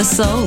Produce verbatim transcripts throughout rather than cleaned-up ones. The Soul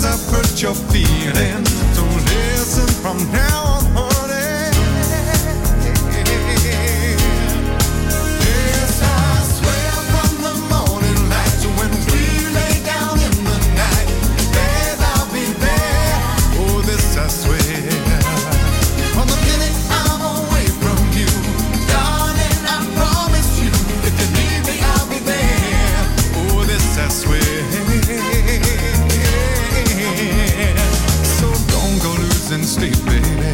things I put your feet in. So listen from now on, honey. Yes, I swear from the morning light to when we lay down in the night, there I'll be there. Oh, this I swear. From the minute I'm away from you, darling, I promise you, if you need me, I'll be there. Oh, this I swear. And sleep, baby,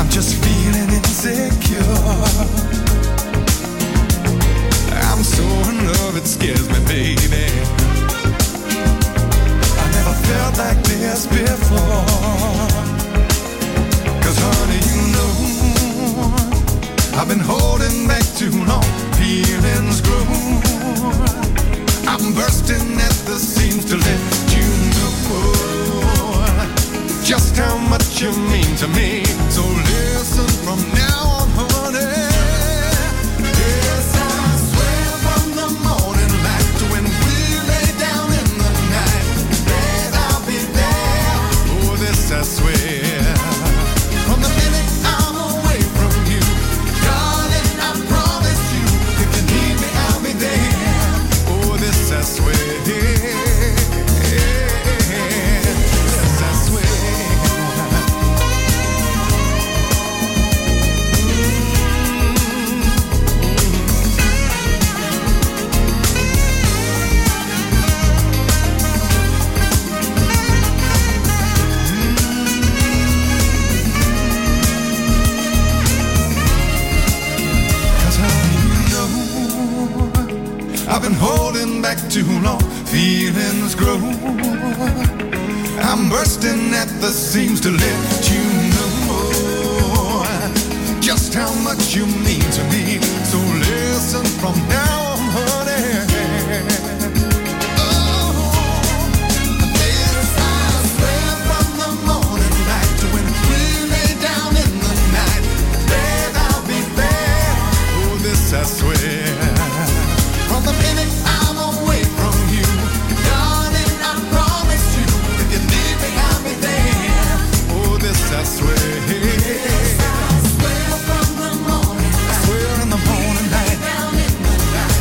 I'm just feeling insecure. I'm so in love, it scares me, baby. I never felt like this before. Cause honey, you know I've been holding back too long. Feelings grow, I'm bursting at the seams to let you know just how much you mean to me. So listen from now on, honey. Yes, I swear from the morning light to when we lay down in the night, there I'll be there. Oh, this I swear. From the minute I'm away from you, darling, I promise you, if you need me, I'll be there. Oh, this I swear. I've been holding back too long, feelings grow, I'm bursting at the seams to let you know just how much you mean to me. So listen from now on, honey. Swear from the morning light, swear in the morning light, down in the night,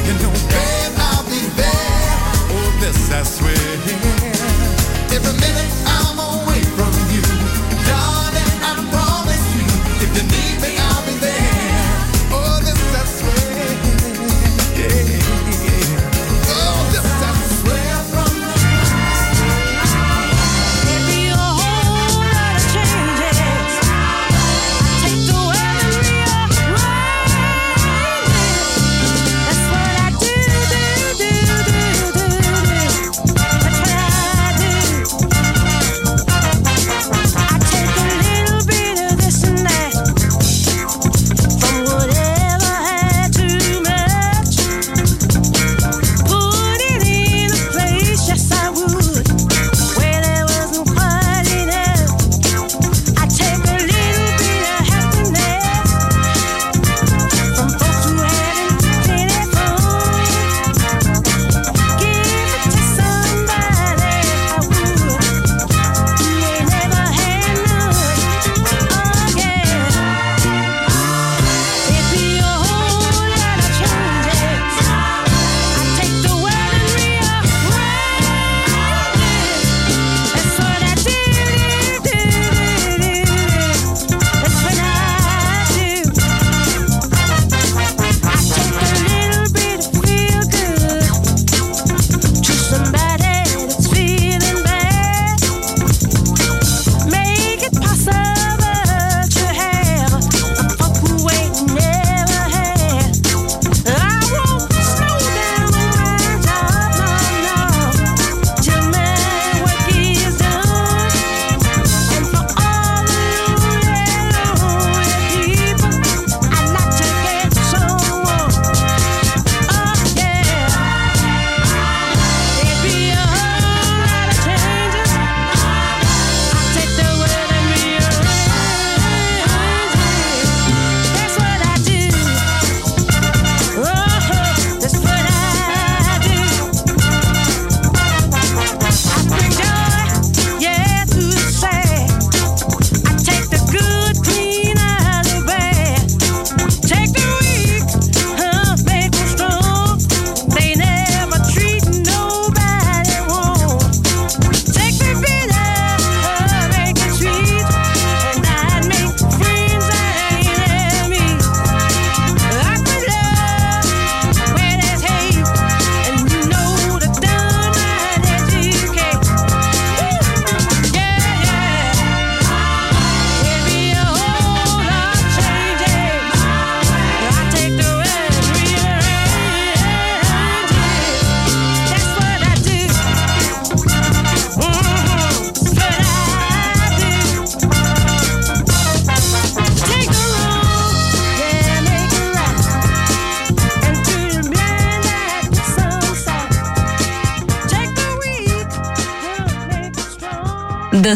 The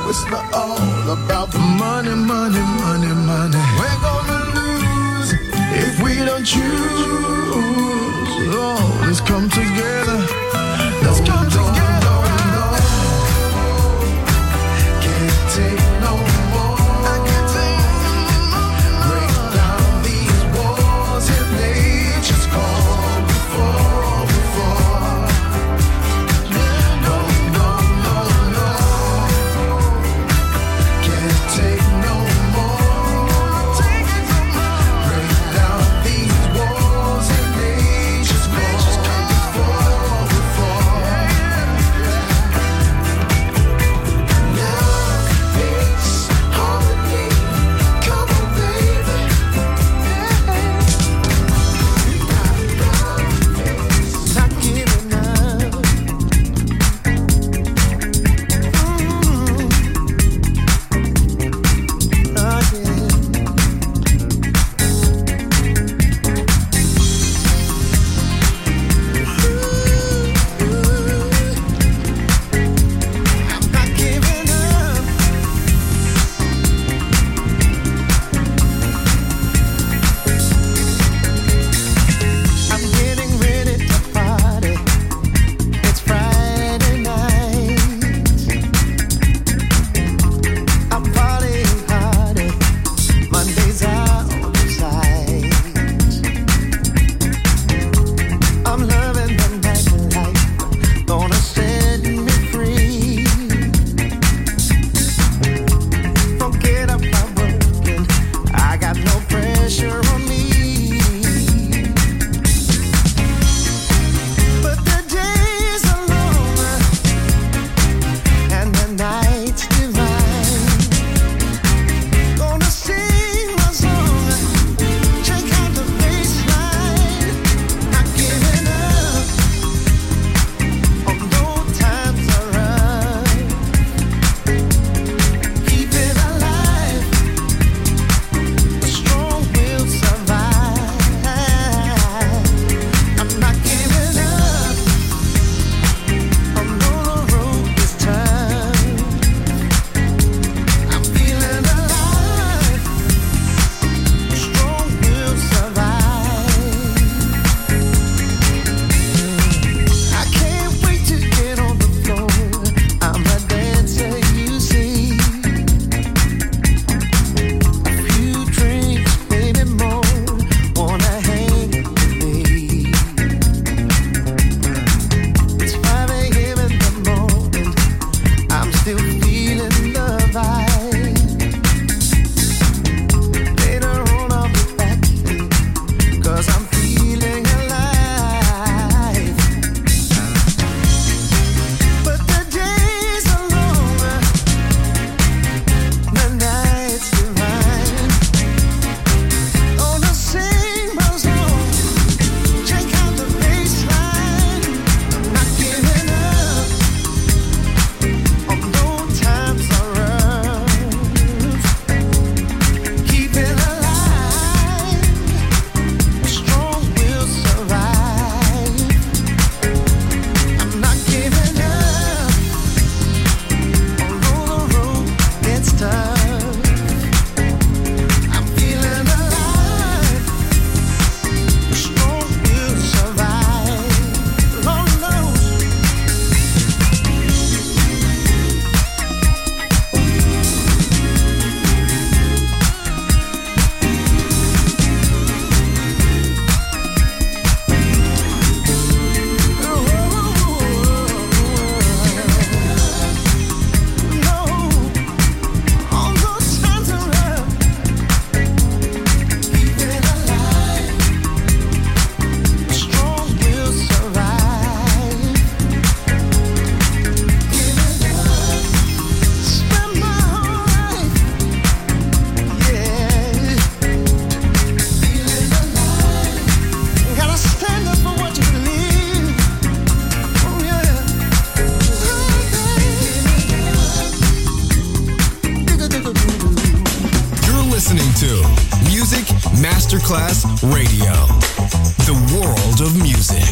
Before Masterclass Radio. The world of music.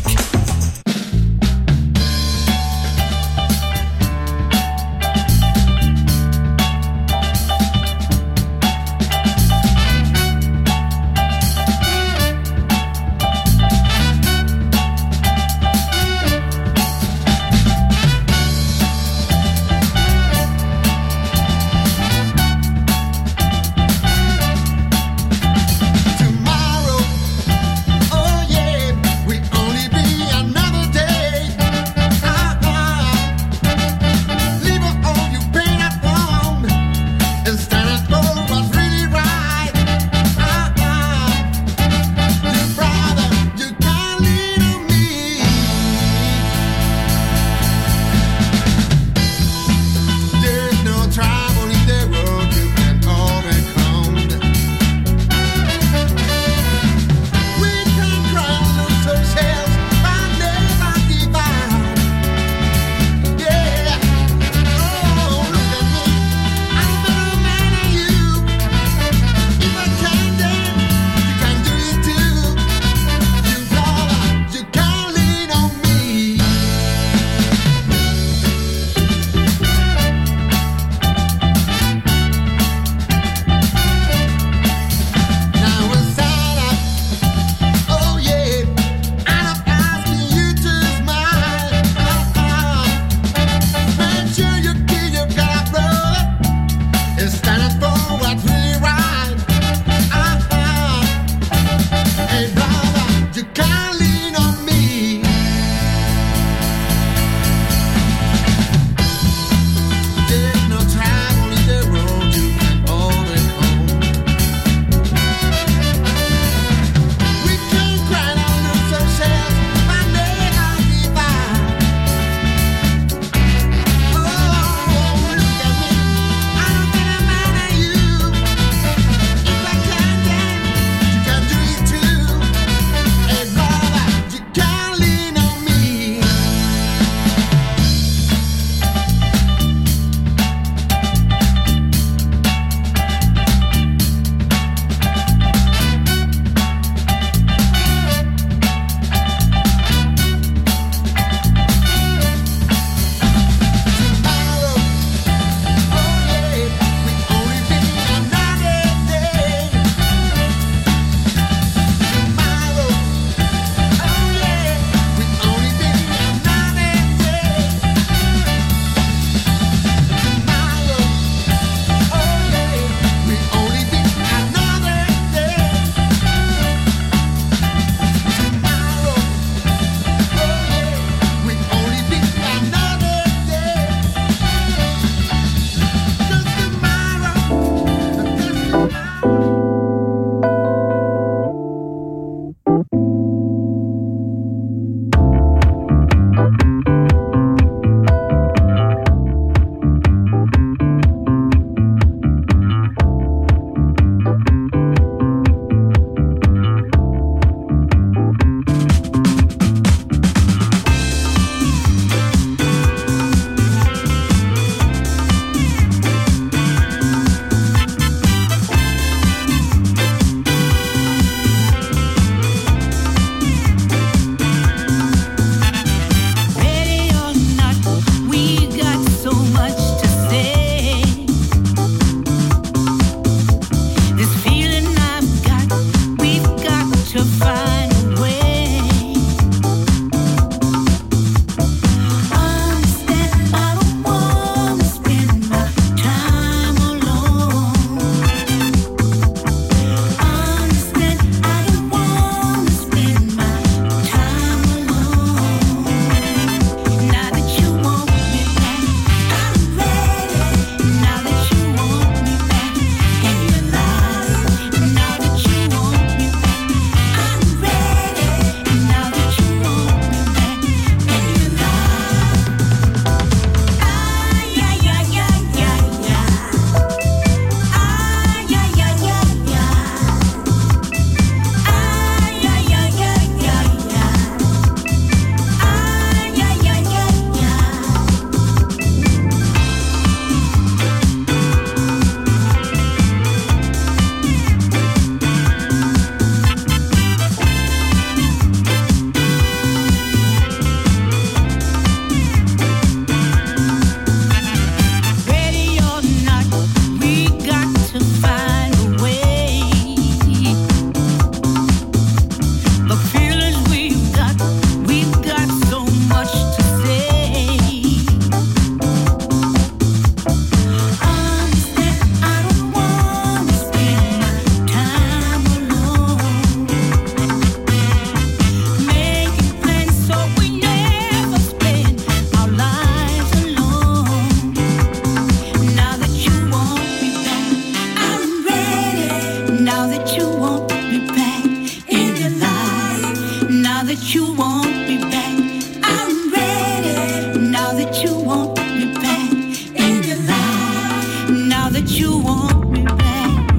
that you want me back. I'm ready now that you want me back in your life. Now that you want me back.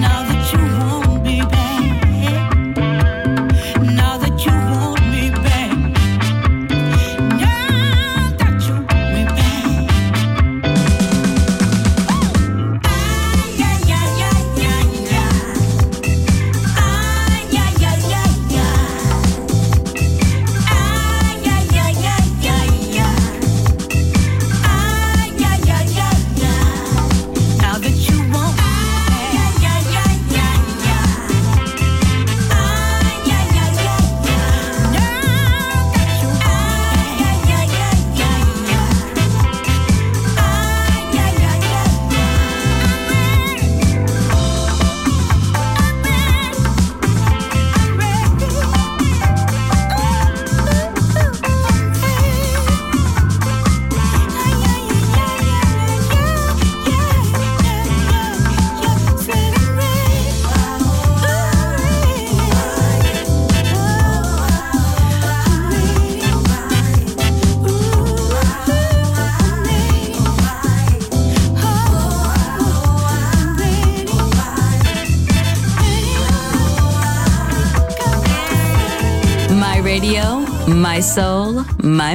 Now that you want me back. Now that you want me back. Now that you want me back. Ah, yeah, yeah, yeah, yeah, yeah. Ah, yeah, yeah, yeah, yeah. Ah, yeah, yeah, yeah, yeah, yeah. Ah, yeah, yeah, yeah, yeah. Now that you want me back. Ah, yeah, yeah, yeah, yeah. Ah, yeah, yeah, yeah, yeah. Now that you want me back. Ah, yeah, yeah, yeah, yeah, yeah. Ah, yeah, yeah, yeah, yeah. My radio, my soul, my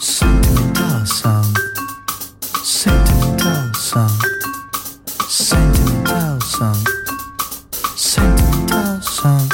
Sentita sound, sentita sound, sentita sound, sentita sound.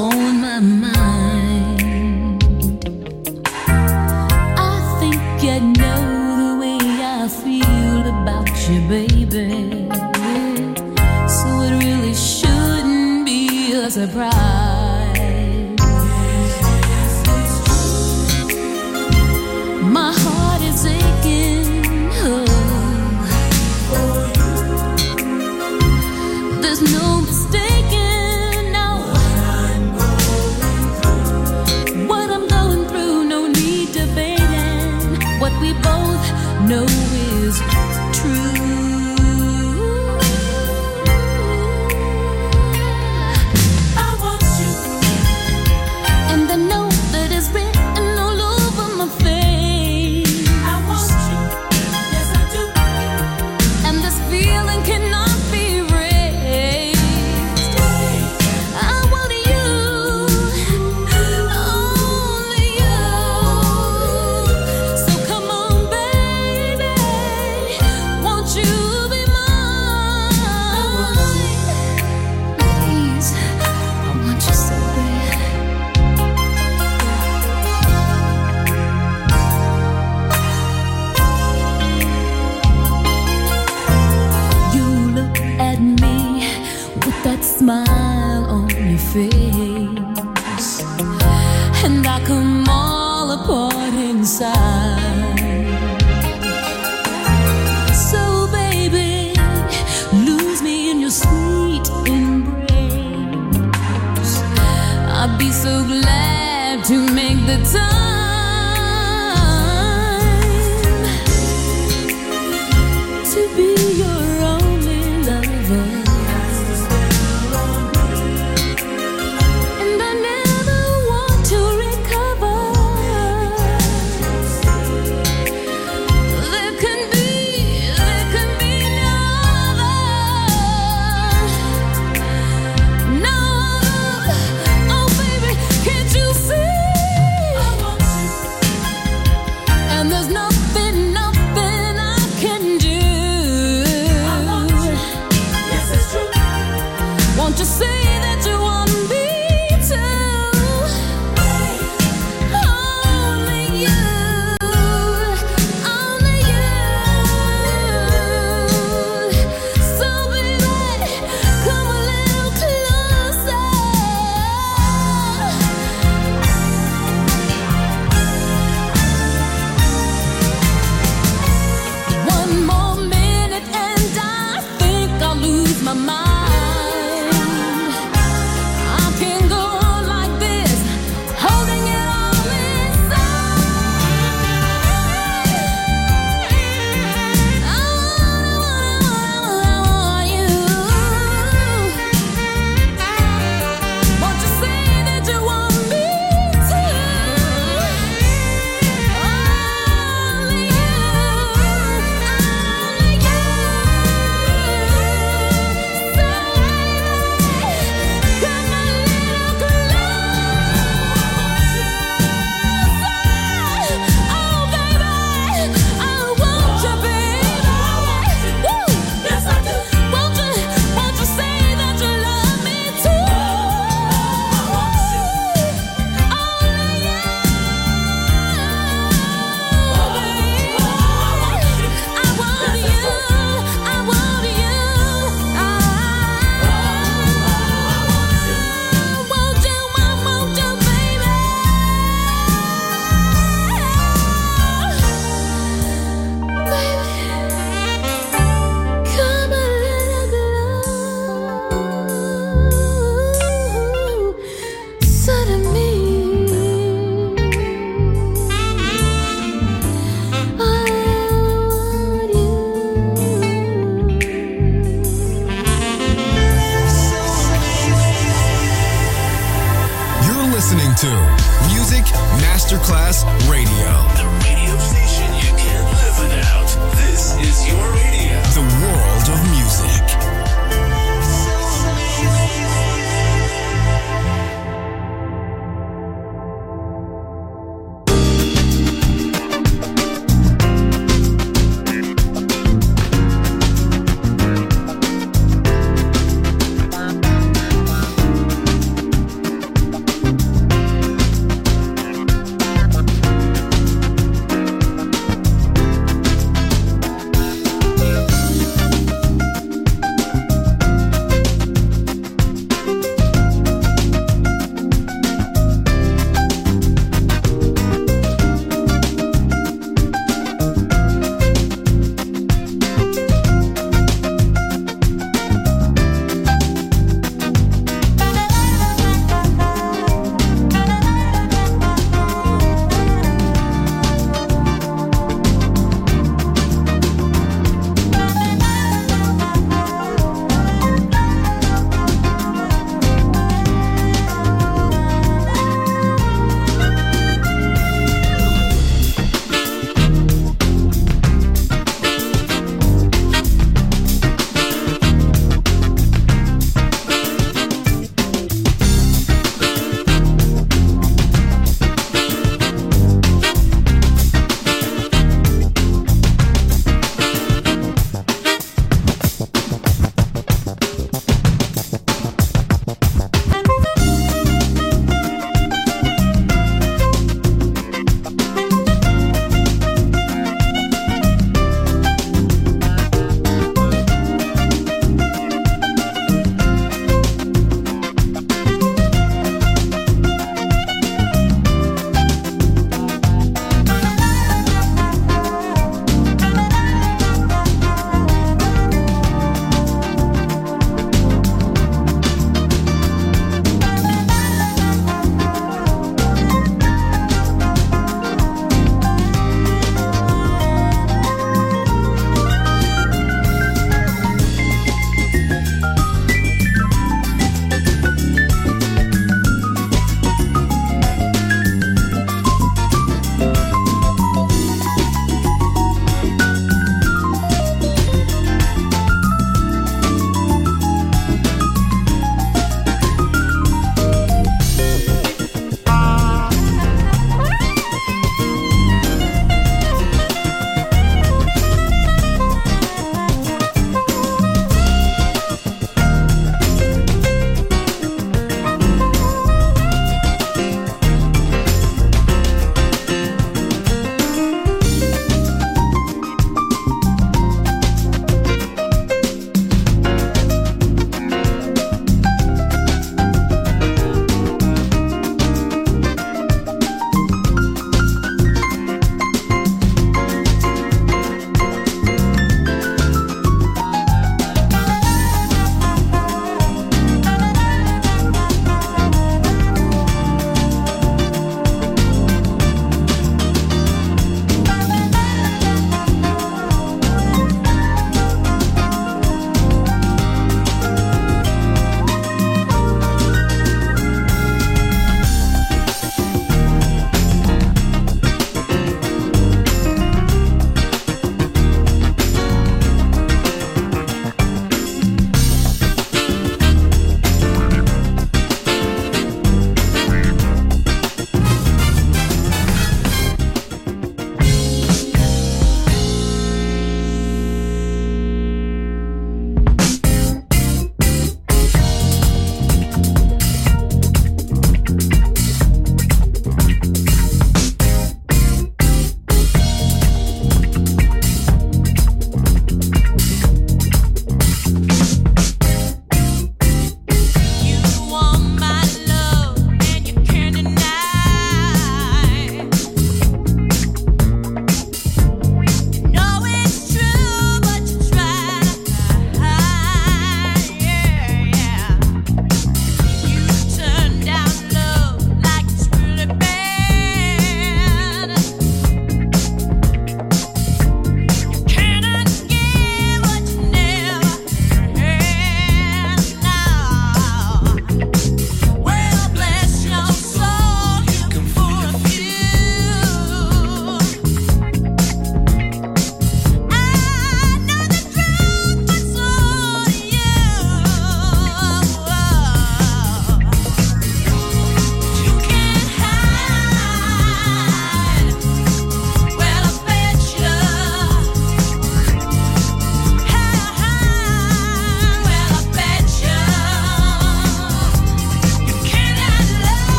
on my mind. I think you know the way I feel about you, baby, so it really shouldn't be a surprise. My heart is aching, oh. There's no mistake. We both know is true. I want you, and I know that it's written all over my face. I want you, yes I do, and this feeling cannot be erased. I want you, only you. So smile on your face, and I come all apart inside. So baby, lose me in your sweet embrace. I'd be so glad to make the time to be your only lover.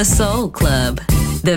The Soul Club, the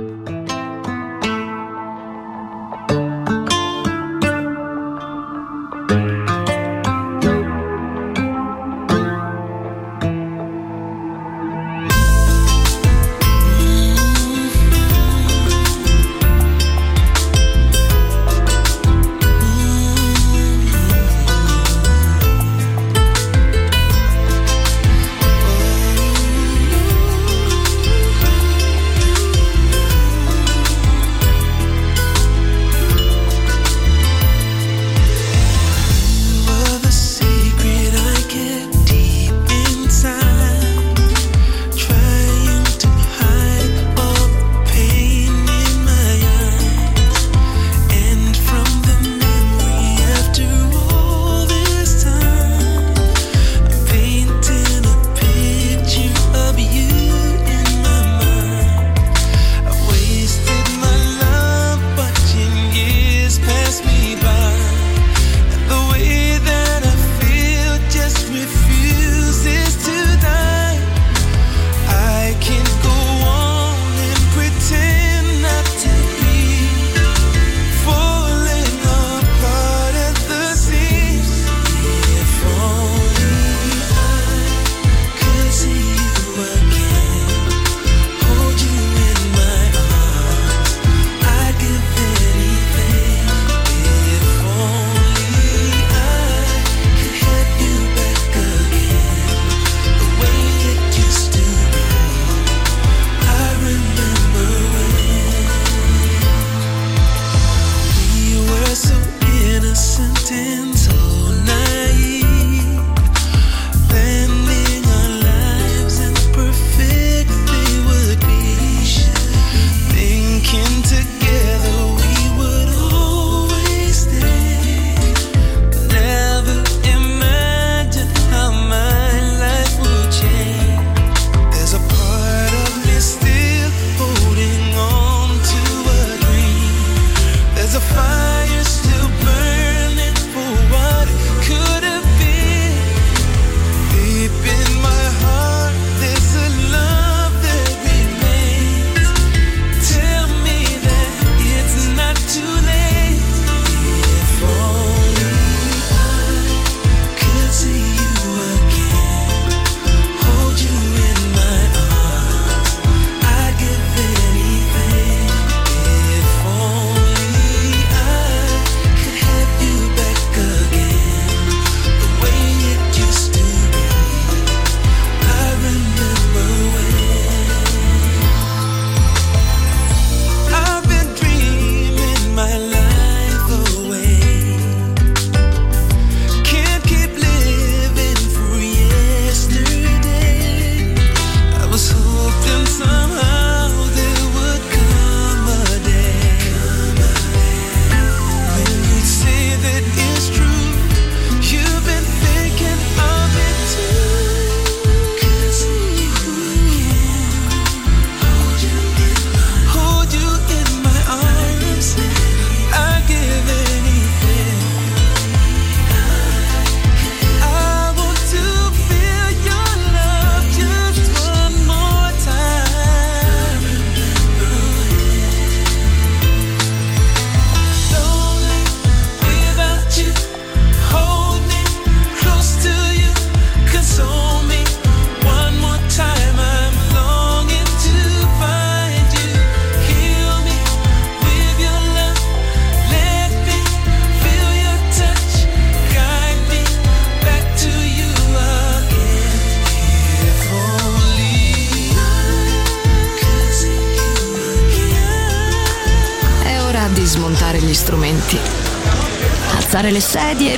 Le sedie e